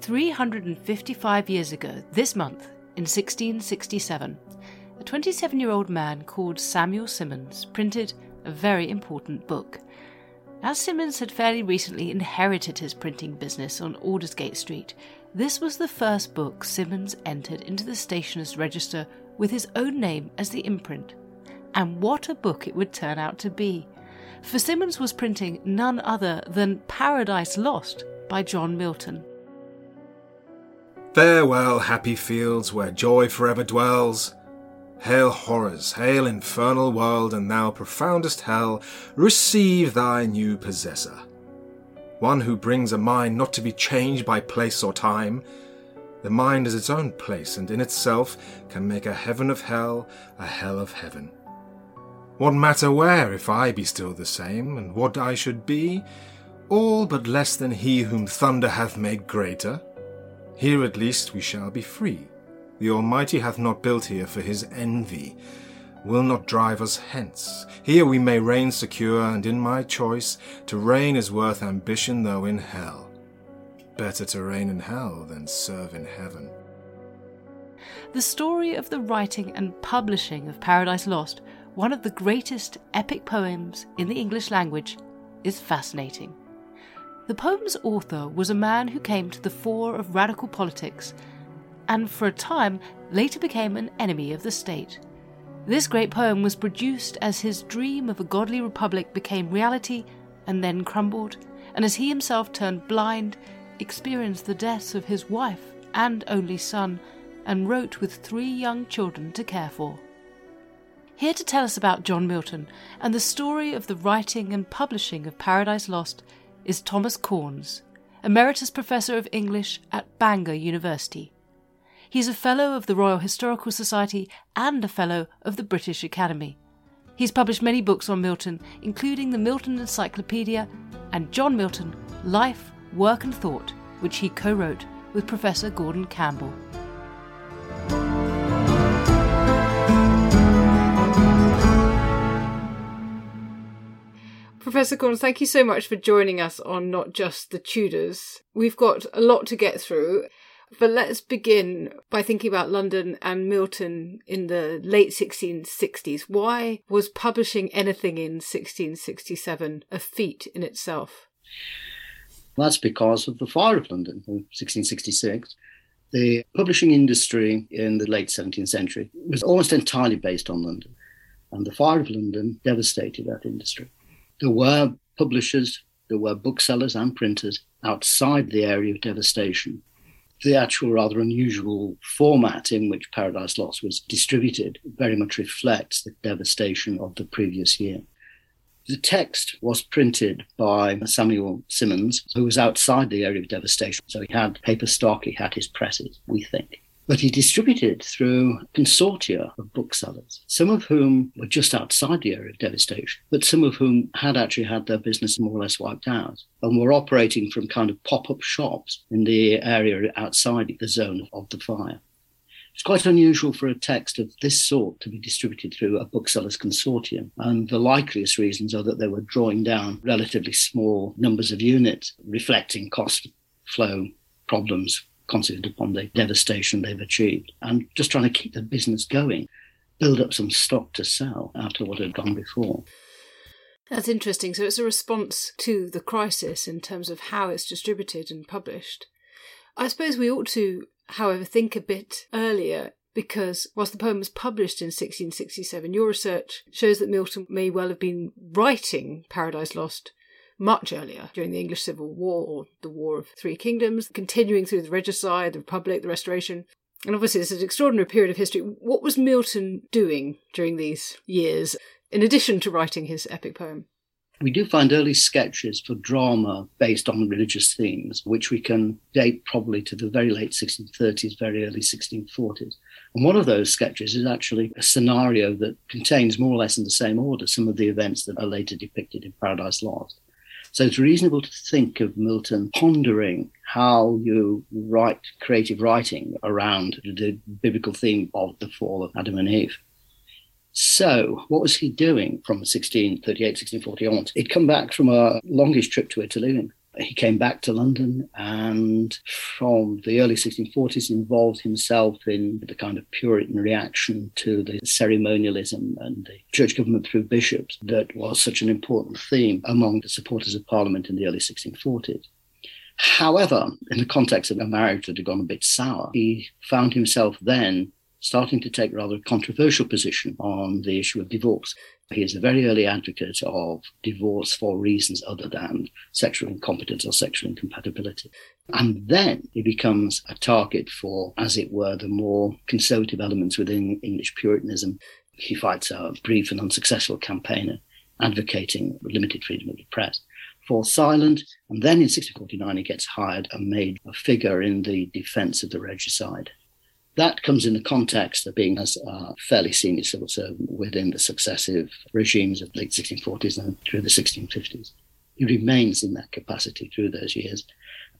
$355 years ago, this month, in 1667, a 27-year-old man called Samuel Simmons printed a very important book. As Simmons had fairly recently inherited his printing business on Aldersgate Street, this was the first book Simmons entered into the stationers' register with his own name as the imprint. And what a book it would turn out to be! For Simmons was printing none other than Paradise Lost by John Milton. Farewell, happy fields where joy forever dwells. Hail horrors, hail infernal world, and thou profoundest hell, receive thy new possessor. One who brings a mind not to be changed by place or time. The mind is its own place, and in itself can make a heaven of hell, a hell of heaven. What matter where, if I be still the same, and what I should be? All but less than he whom thunder hath made greater. Here at least we shall be free. The Almighty hath not built here for his envy, will not drive us hence. Here we may reign secure, and in my choice, to reign is worth ambition, though in hell. Better to reign in hell than serve in heaven. The story of the writing and publishing of Paradise Lost, one of the greatest epic poems in the English language, is fascinating. The poem's author was a man who came to the fore of radical politics and for a time later became an enemy of the state. This great poem was produced as his dream of a godly republic became reality and then crumbled, and as he himself turned blind, experienced the deaths of his wife and only son, and wrote with 3 young children to care for. Here to tell us about John Milton and the story of the writing and publishing of Paradise Lost is Thomas Corns, Emeritus Professor of English at Bangor University. He's a Fellow of the Royal Historical Society and a Fellow of the British Academy. He's published many books on Milton, including the Milton Encyclopedia and John Milton, Life, Work and Thought, which he co-wrote with Professor Gordon Campbell. Professor Corns, thank you so much for joining us on Not Just the Tudors. We've got a lot to get through. But let's begin by thinking about London and Milton in the late 1660s. Why was publishing anything in 1667 a feat in itself? That's because of the Fire of London in 1666. The publishing industry in the late 17th century was almost entirely based on London, and the Fire of London devastated that industry. There were publishers, there were booksellers and printers outside the area of devastation. The actual rather unusual format in which Paradise Lost was distributed very much reflects the devastation of the previous year. The text was printed by Samuel Simmons, who was outside the area of devastation, so he had paper stock, he had his presses, we think. But he distributed through consortia of booksellers, some of whom were just outside the area of devastation, but some of whom had actually had their business more or less wiped out and were operating from kind of pop-up shops in the area outside the zone of the fire. It's quite unusual for a text of this sort to be distributed through a bookseller's consortium, and the likeliest reasons are that they were drawing down relatively small numbers of units, reflecting cost flow problems consequent upon the devastation they've achieved, and just trying to keep the business going, build up some stock to sell after what had gone before. That's interesting. So it's a response to the crisis in terms of how it's distributed and published. I suppose we ought to, however, think a bit earlier, because whilst the poem was published in 1667, your research shows that Milton may well have been writing Paradise Lost much earlier, during the English Civil War or the War of Three Kingdoms, continuing through the Regicide, the Republic, the Restoration. And obviously this is an extraordinary period of history. What was Milton doing during these years, in addition to writing his epic poem? We do find early sketches for drama based on religious themes, which we can date probably to the very late 1630s, very early 1640s. And one of those sketches is actually a scenario that contains more or less in the same order some of the events that are later depicted in Paradise Lost. So it's reasonable to think of Milton pondering how you write creative writing around the biblical theme of the fall of Adam and Eve. So what was he doing from 1638, 1640 on? He'd come back from a longish trip to Italy. He came back to London and from the early 1640s involved himself in the kind of Puritan reaction to the ceremonialism and the church government through bishops that was such an important theme among the supporters of Parliament in the early 1640s. However, in the context of a marriage that had gone a bit sour, he found himself then starting to take rather a controversial position on the issue of divorce. He is a very early advocate of divorce for reasons other than sexual incompetence or sexual incompatibility. And then he becomes a target for, as it were, the more conservative elements within English Puritanism. He fights a brief and unsuccessful campaign advocating limited freedom of the press, falls silent, and then in 1649 he gets hired and made a figure in the defence of the regicide. That comes in the context of being as a fairly senior civil servant within the successive regimes of the late 1640s and through the 1650s. He remains in that capacity through those years,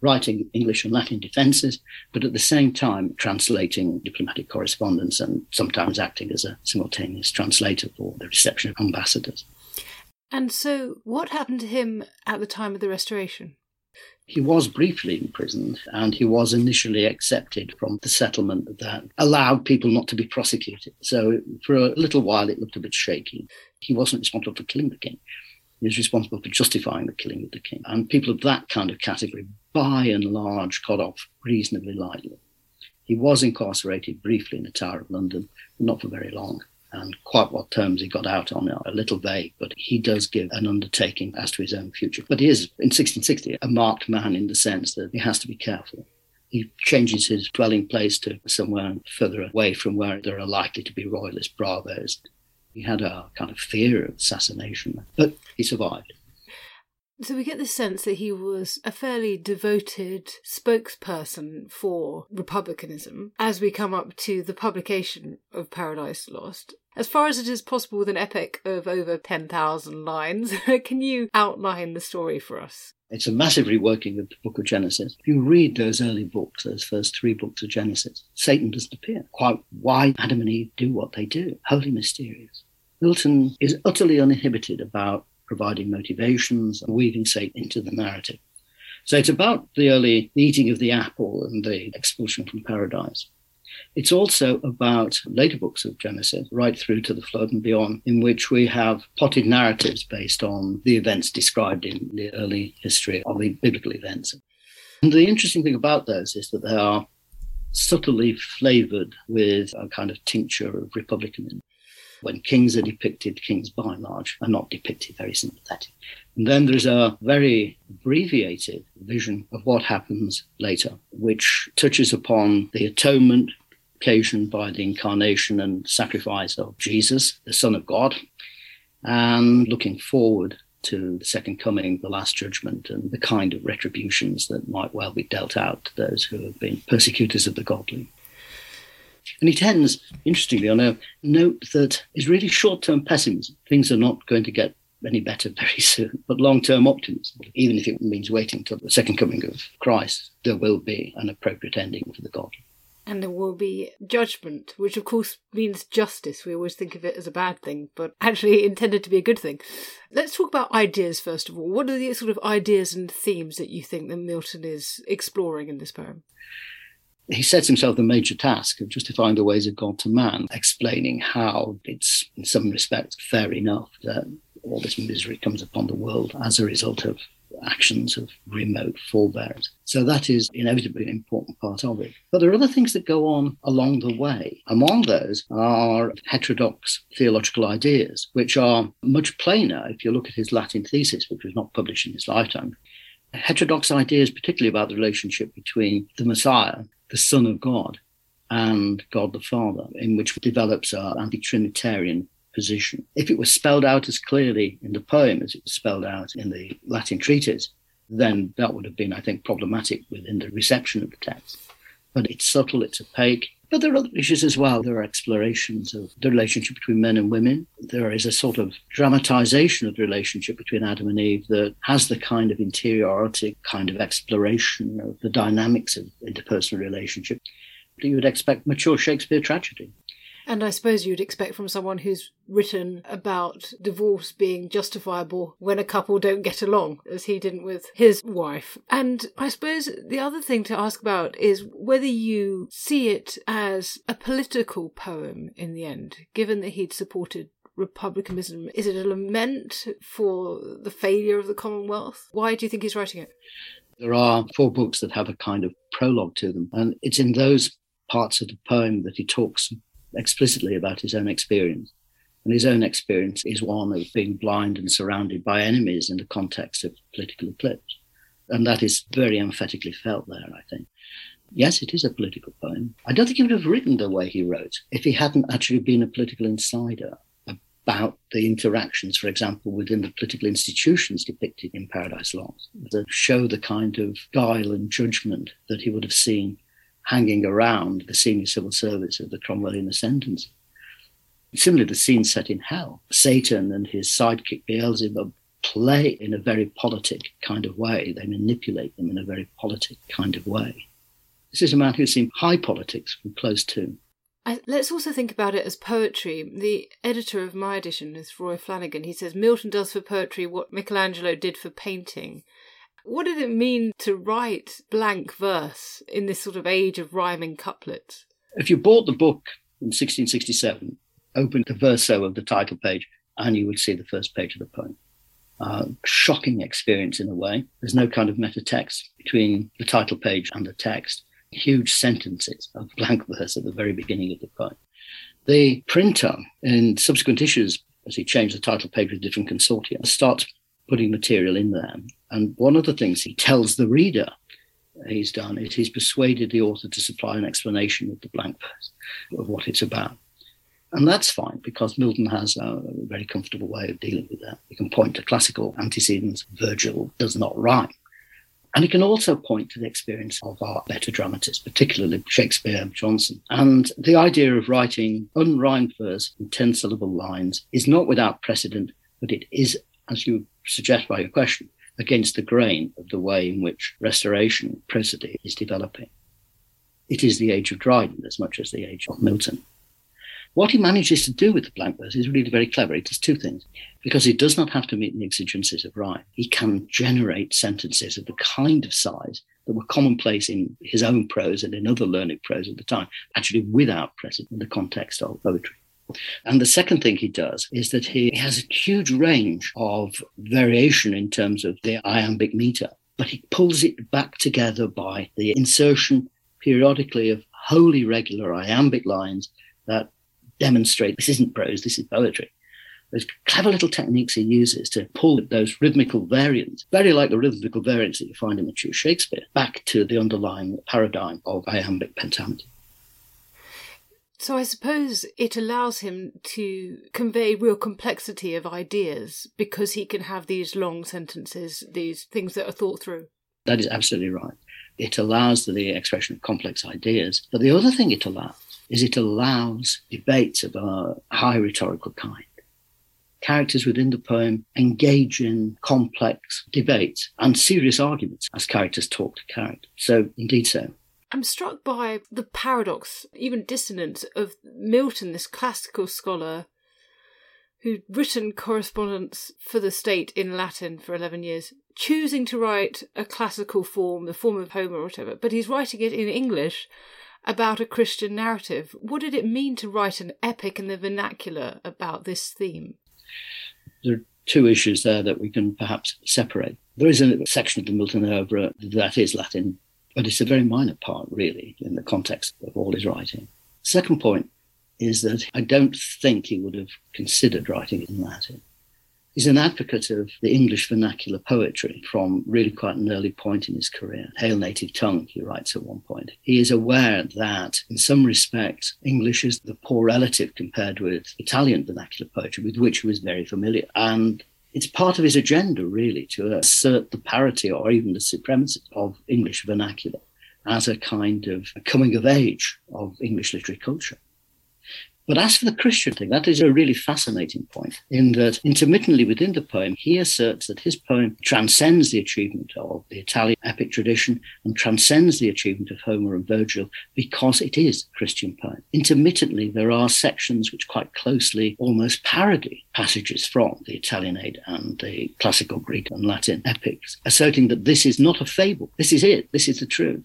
writing English and Latin defences, but at the same time translating diplomatic correspondence and sometimes acting as a simultaneous translator for the reception of ambassadors. And so what happened to him at the time of the Restoration? He was briefly imprisoned and he was initially accepted from the settlement that allowed people not to be prosecuted. So for a little while, it looked a bit shaky. He wasn't responsible for killing the king. He was responsible for justifying the killing of the king. And people of that kind of category, by and large, got off reasonably lightly. He was incarcerated briefly in the Tower of London, but not for very long. And quite what terms he got out on are a little vague, but he does give an undertaking as to his own future. But he is, in 1660, a marked man in the sense that he has to be careful. He changes his dwelling place to somewhere further away from where there are likely to be royalist bravos. He had a kind of fear of assassination, but he survived. So we get the sense that he was a fairly devoted spokesperson for republicanism as we come up to the publication of Paradise Lost. As far as it is possible with an epic of over 10,000 lines, can you outline the story for us? It's a massive reworking of the book of Genesis. If you read those early books, those first three books of Genesis, Satan doesn't appear. Quite why Adam and Eve do what they do. Wholly mysterious. Milton is utterly uninhibited about providing motivations and weaving Satan into the narrative. So it's about the early eating of the apple and the expulsion from paradise. It's also about later books of Genesis, right through to the flood and beyond, in which we have potted narratives based on the events described in the early history of the biblical events. And the interesting thing about those is that they are subtly flavoured with a kind of tincture of republicanism. When kings are depicted, kings by and large are not depicted very sympathetic. And then there's a very abbreviated vision of what happens later, which touches upon the atonement occasioned by the incarnation and sacrifice of Jesus, the Son of God, and looking forward to the second coming, the last judgment, and the kind of retributions that might well be dealt out to those who have been persecutors of the godly. And he tends, interestingly, on a note that is really short-term pessimism. Things are not going to get any better very soon. But long-term optimism, even if it means waiting till the second coming of Christ, there will be an appropriate ending for the godly. And there will be judgment, which of course means justice. We always think of it as a bad thing, but actually intended to be a good thing. Let's talk about ideas, first of all. What are the sort of ideas and themes that you think that Milton is exploring in this poem? He sets himself the major task of justifying the ways of God to man, explaining how it's, in some respects, fair enough that all this misery comes upon the world as a result of actions of remote forbearance. So that is inevitably an important part of it. But there are other things that go on along the way. Among those are heterodox theological ideas, which are much plainer if you look at his Latin thesis, which was not published in his lifetime. Heterodox ideas, particularly about the relationship between the Messiah, the Son of God, and God the Father, in which develops our anti-Trinitarian position. If it was spelled out as clearly in the poem as it was spelled out in the Latin treatise, then that would have been, I think, problematic within the reception of the text. But it's subtle, it's opaque. But there are other issues as well. There are explorations of the relationship between men and women. There is a sort of dramatization of the relationship between Adam and Eve that has the kind of interiority, kind of exploration of the dynamics of interpersonal relationship that you would expect mature Shakespeare tragedy. And I suppose you'd expect from someone who's written about divorce being justifiable when a couple don't get along, as he didn't with his wife. And I suppose the other thing to ask about is whether you see it as a political poem in the end, given that he'd supported republicanism. Is it a lament for the failure of the Commonwealth? Why do you think he's writing it? There are four books that have a kind of prologue to them, and it's in those parts of the poem that he talks explicitly about his own experience. And his own experience is one of being blind and surrounded by enemies in the context of political eclipse. And that is very emphatically felt there, I think. Yes, it is a political poem. I don't think he would have written the way he wrote if he hadn't actually been a political insider about the interactions, for example, within the political institutions depicted in Paradise Lost, that show the kind of guile and judgment that he would have seen hanging around the senior civil service of the Cromwellian ascendancy. Similarly, the scene set in hell, Satan and his sidekick Beelzebub play in a very politic kind of way. They manipulate them in a very politic kind of way. This is a man who's seen high politics from close to. Let's also think about it as poetry. The editor of my edition is Roy Flanagan. He says, Milton does for poetry what Michelangelo did for painting. What did it mean to write blank verse in this sort of age of rhyming couplets? If you bought the book in 1667, opened the verso of the title page, and you would see the first page of the poem. Shocking experience in a way. There's no kind of metatext between the title page and the text. Huge sentences of blank verse at the very beginning of the poem. The printer, in subsequent issues, as he changed the title page with different consortia, starts putting material in there. And one of the things he tells the reader he's done is he's persuaded the author to supply an explanation of the blank verse, of what it's about. And that's fine, because Milton has a very comfortable way of dealing with that. He can point to classical antecedents. Virgil does not rhyme. And he can also point to the experience of our better dramatists, particularly Shakespeare and Johnson. And the idea of writing unrhymed verse in 10-syllable lines is not without precedent, but it is, as you suggest by your question, against the grain of the way in which Restoration prosody is developing. It is the age of Dryden as much as the age of Milton. What he manages to do with the blank verse is really very clever. It does two things, because he does not have to meet the exigencies of rhyme. He can generate sentences of the kind of size that were commonplace in his own prose and in other learned prose at the time, actually without precedent in the context of poetry. And the second thing he does is that he has a huge range of variation in terms of the iambic meter, but he pulls it back together by the insertion periodically of wholly regular iambic lines that demonstrate this isn't prose, this is poetry. Those clever little techniques he uses to pull those rhythmical variants, very like the rhythmical variants that you find in mature Shakespeare, back to the underlying paradigm of iambic pentameter. So I suppose it allows him to convey real complexity of ideas because he can have these long sentences, these things that are thought through. That is absolutely right. It allows the expression of complex ideas. But the other thing it allows is it allows debates of a high rhetorical kind. Characters within the poem engage in complex debates and serious arguments as characters talk to characters. So indeed so. I'm struck by the paradox, even dissonance, of Milton, this classical scholar who'd written correspondence for the state in Latin for 11 years, choosing to write a classical form, the form of Homer or whatever, but he's writing it in English about a Christian narrative. What did it mean to write an epic in the vernacular about this theme? There are two issues there that we can perhaps separate. There is a section of the Milton oeuvre that is Latin, but it's a very minor part, really, in the context of all his writing. Second point is that I don't think he would have considered writing in Latin. He's an advocate of the English vernacular poetry from really quite an early point in his career. Hail native tongue, he writes at one point. He is aware that, in some respects, English is the poor relative compared with Italian vernacular poetry, with which he was very familiar. And it's part of his agenda, really, to assert the parity or even the supremacy of English vernacular as a kind of coming of age of English literary culture. But as for the Christian thing, that is a really fascinating point, in that intermittently within the poem, he asserts that his poem transcends the achievement of the Italian epic tradition and transcends the achievement of Homer and Virgil because it is a Christian poem. Intermittently, there are sections which quite closely almost parody passages from the Italianate and the classical Greek and Latin epics, asserting that this is not a fable. This is it. This is the truth.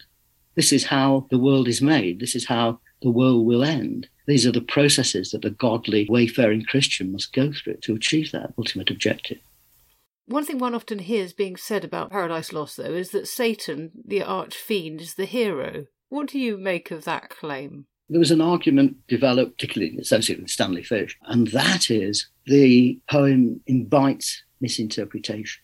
This is how the world is made. This is how the world will end. These are the processes that the godly, wayfaring Christian must go through to achieve that ultimate objective. One thing one often hears being said about Paradise Lost, though, is that Satan, the arch-fiend, is the hero. What do you make of that claim? There was an argument developed, particularly associated with Stanley Fish, and that is the poem invites misinterpretation,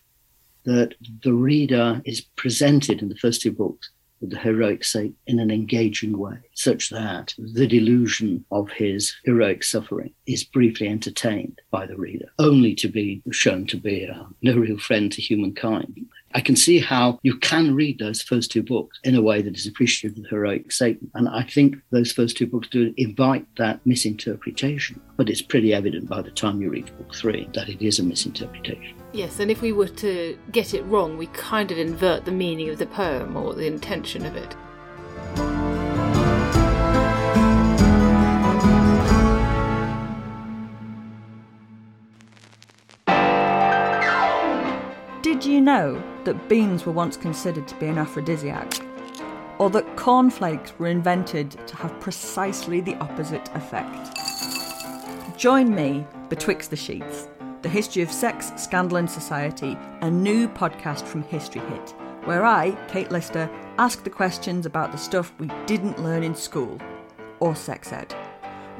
that the reader is presented in the first two books with the heroic saint in an engaging way, such that the delusion of his heroic suffering is briefly entertained by the reader, only to be shown to be no real friend to humankind. I can see how you can read those first two books in a way that is appreciative of the heroic Satan. And I think those first two books do invite that misinterpretation. But it's pretty evident by the time you read book three that it is a misinterpretation. Yes, and if we were to get it wrong, we kind of invert the meaning of the poem or the intention of it. Did you know that beans were once considered to be an aphrodisiac? Or that cornflakes were invented to have precisely the opposite effect? Join me, Betwixt the Sheets, the history of sex, scandal and society, a new podcast from History Hit, where I, Kate Lister, ask the questions about the stuff we didn't learn in school, or sex ed.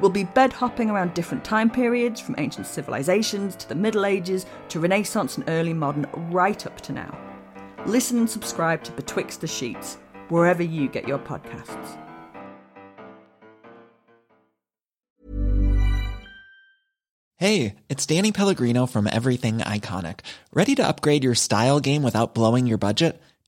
We'll be bed-hopping around different time periods, from ancient civilisations to the Middle Ages to Renaissance and early modern, right up to now. Listen and subscribe to Betwixt the Sheets, wherever you get your podcasts. Hey, it's Danny Pellegrino from Everything Iconic. Ready to upgrade your style game without blowing your budget?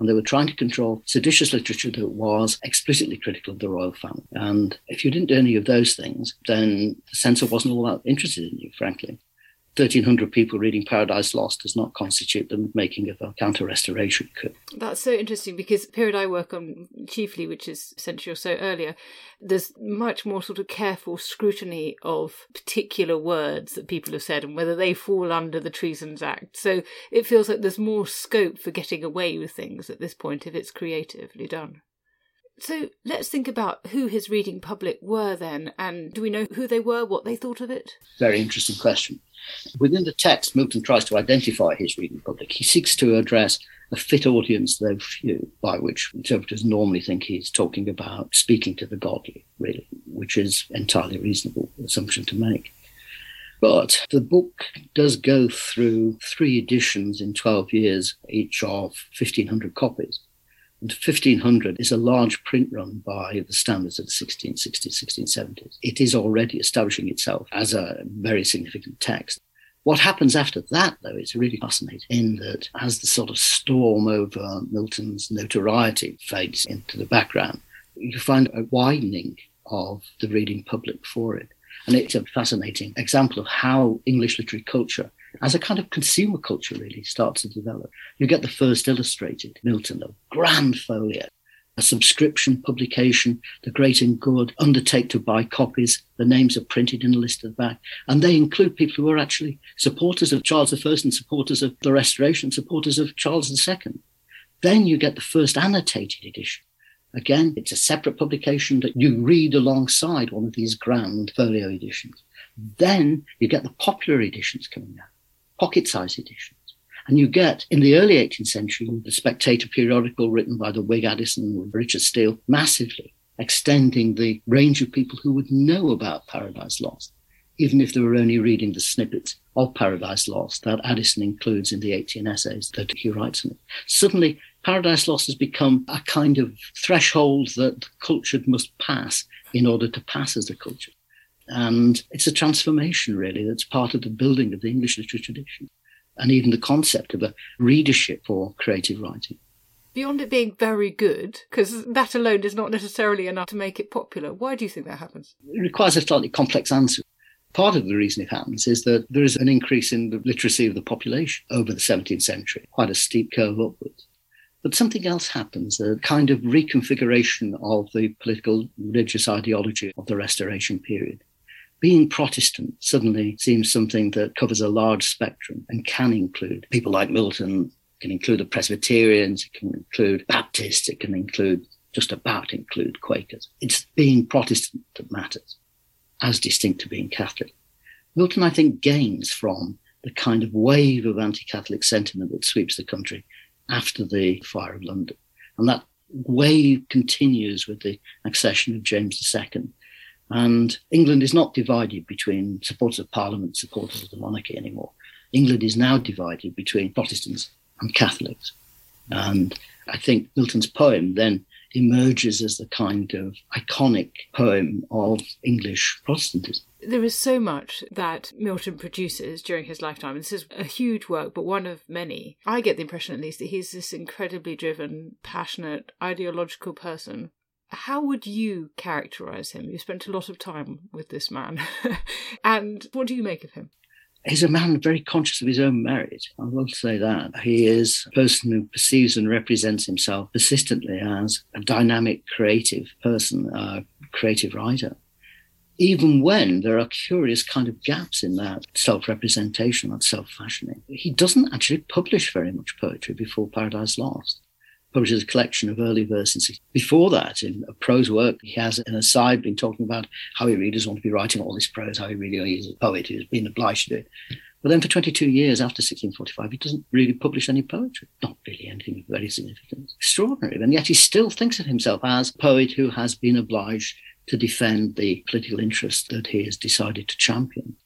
And they were trying to control seditious literature that was explicitly critical of the royal family. And if you didn't do any of those things, then the censor wasn't all that interested in you, frankly. 1,300 people reading Paradise Lost does not constitute the making of a counter-restoration coup. That's so interesting, because the period I work on chiefly, which is a century or so earlier, there's much more sort of careful scrutiny of particular words that people have said and whether they fall under the Treasons Act. So it feels like there's more scope for getting away with things at this point if it's creatively done. So let's think about who his reading public were then, and do we know who they were, what they thought of it? Very interesting question. Within the text, Milton tries to identify his reading public. He seeks to address a fit audience, though few, by which interpreters normally think he's talking about speaking to the godly, really, which is entirely reasonable assumption to make. But the book does go through three editions in 12 years, each of 1,500 copies. And 1,500 is a large print run by the standards of the 1660s, 1670s. It is already establishing itself as a very significant text. What happens after that, though, is really fascinating in that as the sort of storm over Milton's notoriety fades into the background, you find a widening of the reading public for it. And it's a fascinating example of how English literary culture, as a kind of consumer culture, really starts to develop. You get the first illustrated Milton, a grand folio, a subscription publication, the great and good undertake to buy copies. The names are printed in a list at the back. And they include people who are actually supporters of Charles I and supporters of the Restoration, supporters of Charles II. Then you get the first annotated edition. Again, it's a separate publication that you read alongside one of these grand folio editions. Then you get the popular editions coming out, pocket-sized editions. And you get, in the early 18th century, the Spectator periodical written by the Whig Addison with Richard Steele, massively extending the range of people who would know about Paradise Lost, even if they were only reading the snippets of Paradise Lost that Addison includes in the 18 essays that he writes in it. Suddenly, Paradise Lost has become a kind of threshold that the cultured must pass in order to pass as the cultured. And it's a transformation, really, that's part of the building of the English literary tradition and even the concept of a readership for creative writing. Beyond it being very good, because that alone is not necessarily enough to make it popular, why do you think that happens? It requires a slightly complex answer. Part of the reason it happens is that there is an increase in the literacy of the population over the 17th century, quite a steep curve upwards. But something else happens, a kind of reconfiguration of the political religious ideology of the Restoration period. Being Protestant suddenly seems something that covers a large spectrum and can include people like Milton, can include the Presbyterians, it can include Baptists, it can include, just about include Quakers. It's being Protestant that matters, as distinct to being Catholic. Milton, I think, gains from the kind of wave of anti-Catholic sentiment that sweeps the country after the Fire of London. And that wave continues with the accession of James II. And England is not divided between supporters of Parliament, supporters of the monarchy anymore. England is now divided between Protestants and Catholics. And I think Milton's poem then emerges as the kind of iconic poem of English Protestantism. There is so much that Milton produces during his lifetime. This is a huge work, but one of many. I get the impression, at least, that he's this incredibly driven, passionate, ideological person. How would you characterise him? You spent a lot of time with this man. And what do you make of him? He's a man very conscious of his own merit. I will say that. He is a person who perceives and represents himself persistently as a dynamic, creative person, a creative writer, even when there are curious kind of gaps in that self-representation, that self-fashioning. He doesn't actually publish very much poetry before Paradise Lost. Publishes a collection of early verses. Before that, in a prose work, he has, an aside, been talking about how he really doesn't want to be writing all this prose, how he really is a poet who's been obliged to do it. But then for 22 years after 1645, he doesn't really publish any poetry, not really anything of very significance. Extraordinary. And yet he still thinks of himself as a poet who has been obliged to defend the political interest that he has decided to champion.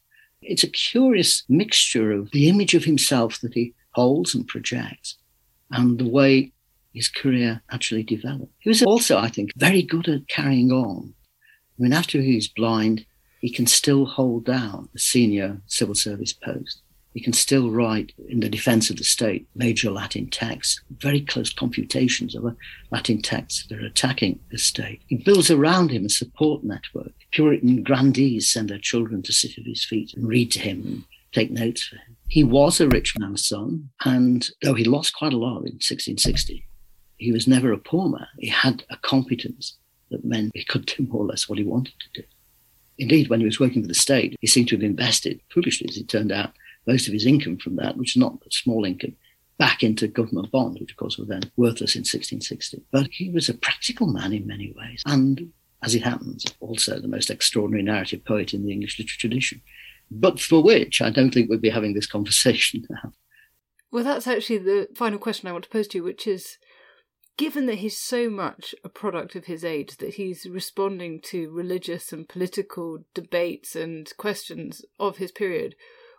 It's a curious mixture of the image of himself that he holds and projects and the way his career actually developed. He was also, I think, very good at carrying on. I mean, after he's blind, he can still hold down a senior civil service post. He can still write, in the defence of the state, major Latin texts, very close computations of Latin texts that are attacking the state. He builds around him a support network. Puritan grandees send their children to sit at his feet and read to him and take notes for him. He was a rich man's son, and though he lost quite a lot in 1660, he was never a poor man. He had a competence that meant he could do more or less what he wanted to do. Indeed, when he was working for the state, he seemed to have invested, foolishly as it turned out, most of his income from that, which is not a small income, back into government bonds, which of course were then worthless in 1660. But he was a practical man in many ways. And as it happens, also the most extraordinary narrative poet in the English literary tradition, but for which I don't think we'd be having this conversation now. Well, that's actually the final question I want to pose to you, which is, given that he's so much a product of his age, that he's responding to religious and political debates and questions of his period,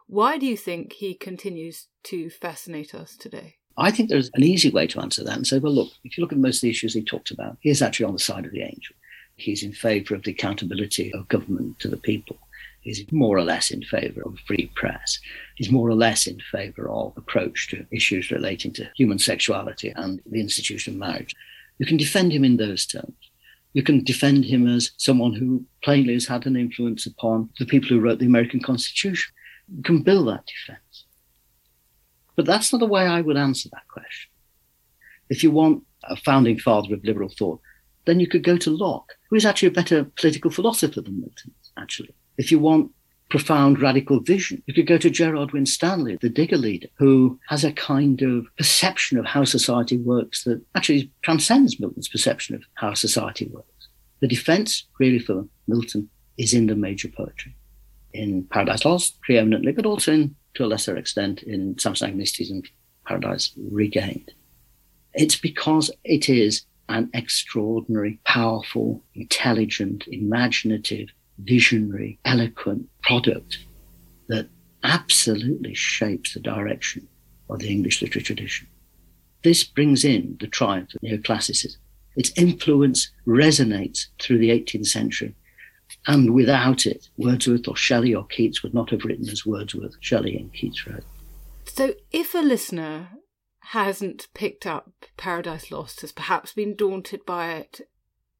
why do you think he continues to fascinate us today? I think there's an easy way to answer that and say, well, look, if you look at most of the issues he talks about, he's actually on the side of the angel. He's in favour of the accountability of government to the people. He's more or less in favour of free press. He's more or less in favour of approach to issues relating to human sexuality and the institution of marriage. You can defend him in those terms. You can defend him as someone who plainly has had an influence upon the people who wrote the American Constitution. You can build that defence. But that's not the way I would answer that question. If you want a founding father of liberal thought, then you could go to Locke, who is actually a better political philosopher than Milton, actually. If you want profound radical vision, you could go to Gerrard Wynne Stanley, the Digger leader, who has a kind of perception of how society works that actually transcends Milton's perception of how society works. The defence, really, for Milton is in the major poetry, in Paradise Lost, preeminently, but also in, to a lesser extent, in Samson Agnistes and Paradise Regained. It's because it is an extraordinary, powerful, intelligent, imaginative, visionary, eloquent product that absolutely shapes the direction of the English literary tradition. This brings in the triumph of neoclassicism. Its influence resonates through the 18th century, and without it, Wordsworth or Shelley or Keats would not have written as Wordsworth, Shelley and Keats wrote. So if a listener hasn't picked up Paradise Lost, has perhaps been daunted by it,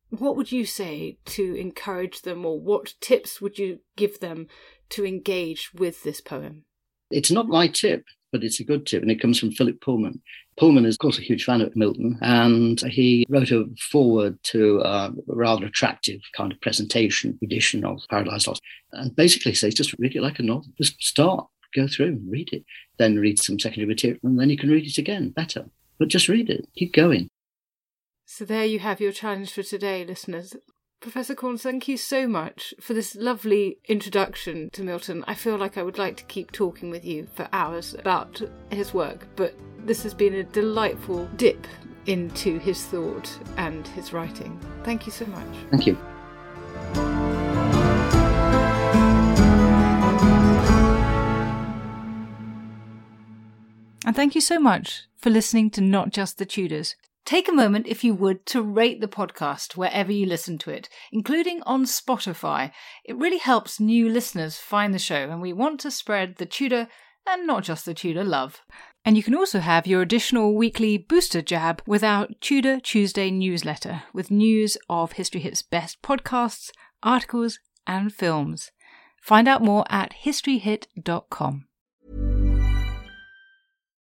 what would you say to encourage them, or what tips would you give them to engage with this poem? It's not my tip, but it's a good tip, and it comes from Philip Pullman. Pullman is, of course, a huge fan of Milton, and he wrote a foreword to a rather attractive kind of presentation edition of Paradise Lost, and basically says, just read it like a novel. Just start, go through and read it, then read some secondary material, and then you can read it again, better. But just read it, keep going. So there you have your challenge for today, listeners. Professor Corns, thank you so much for this lovely introduction to Milton. I feel like I would like to keep talking with you for hours about his work, but this has been a delightful dip into his thought and his writing. Thank you so much. Thank you. And thank you so much for listening to Not Just the Tudors. Take a moment, if you would, to rate the podcast wherever you listen to it, including on Spotify. It really helps new listeners find the show, and we want to spread the Tudor and Not Just the Tudor love. And you can also have your additional weekly booster jab with our Tudor Tuesday newsletter, with news of History Hit's best podcasts, articles and films. Find out more at historyhit.com.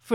for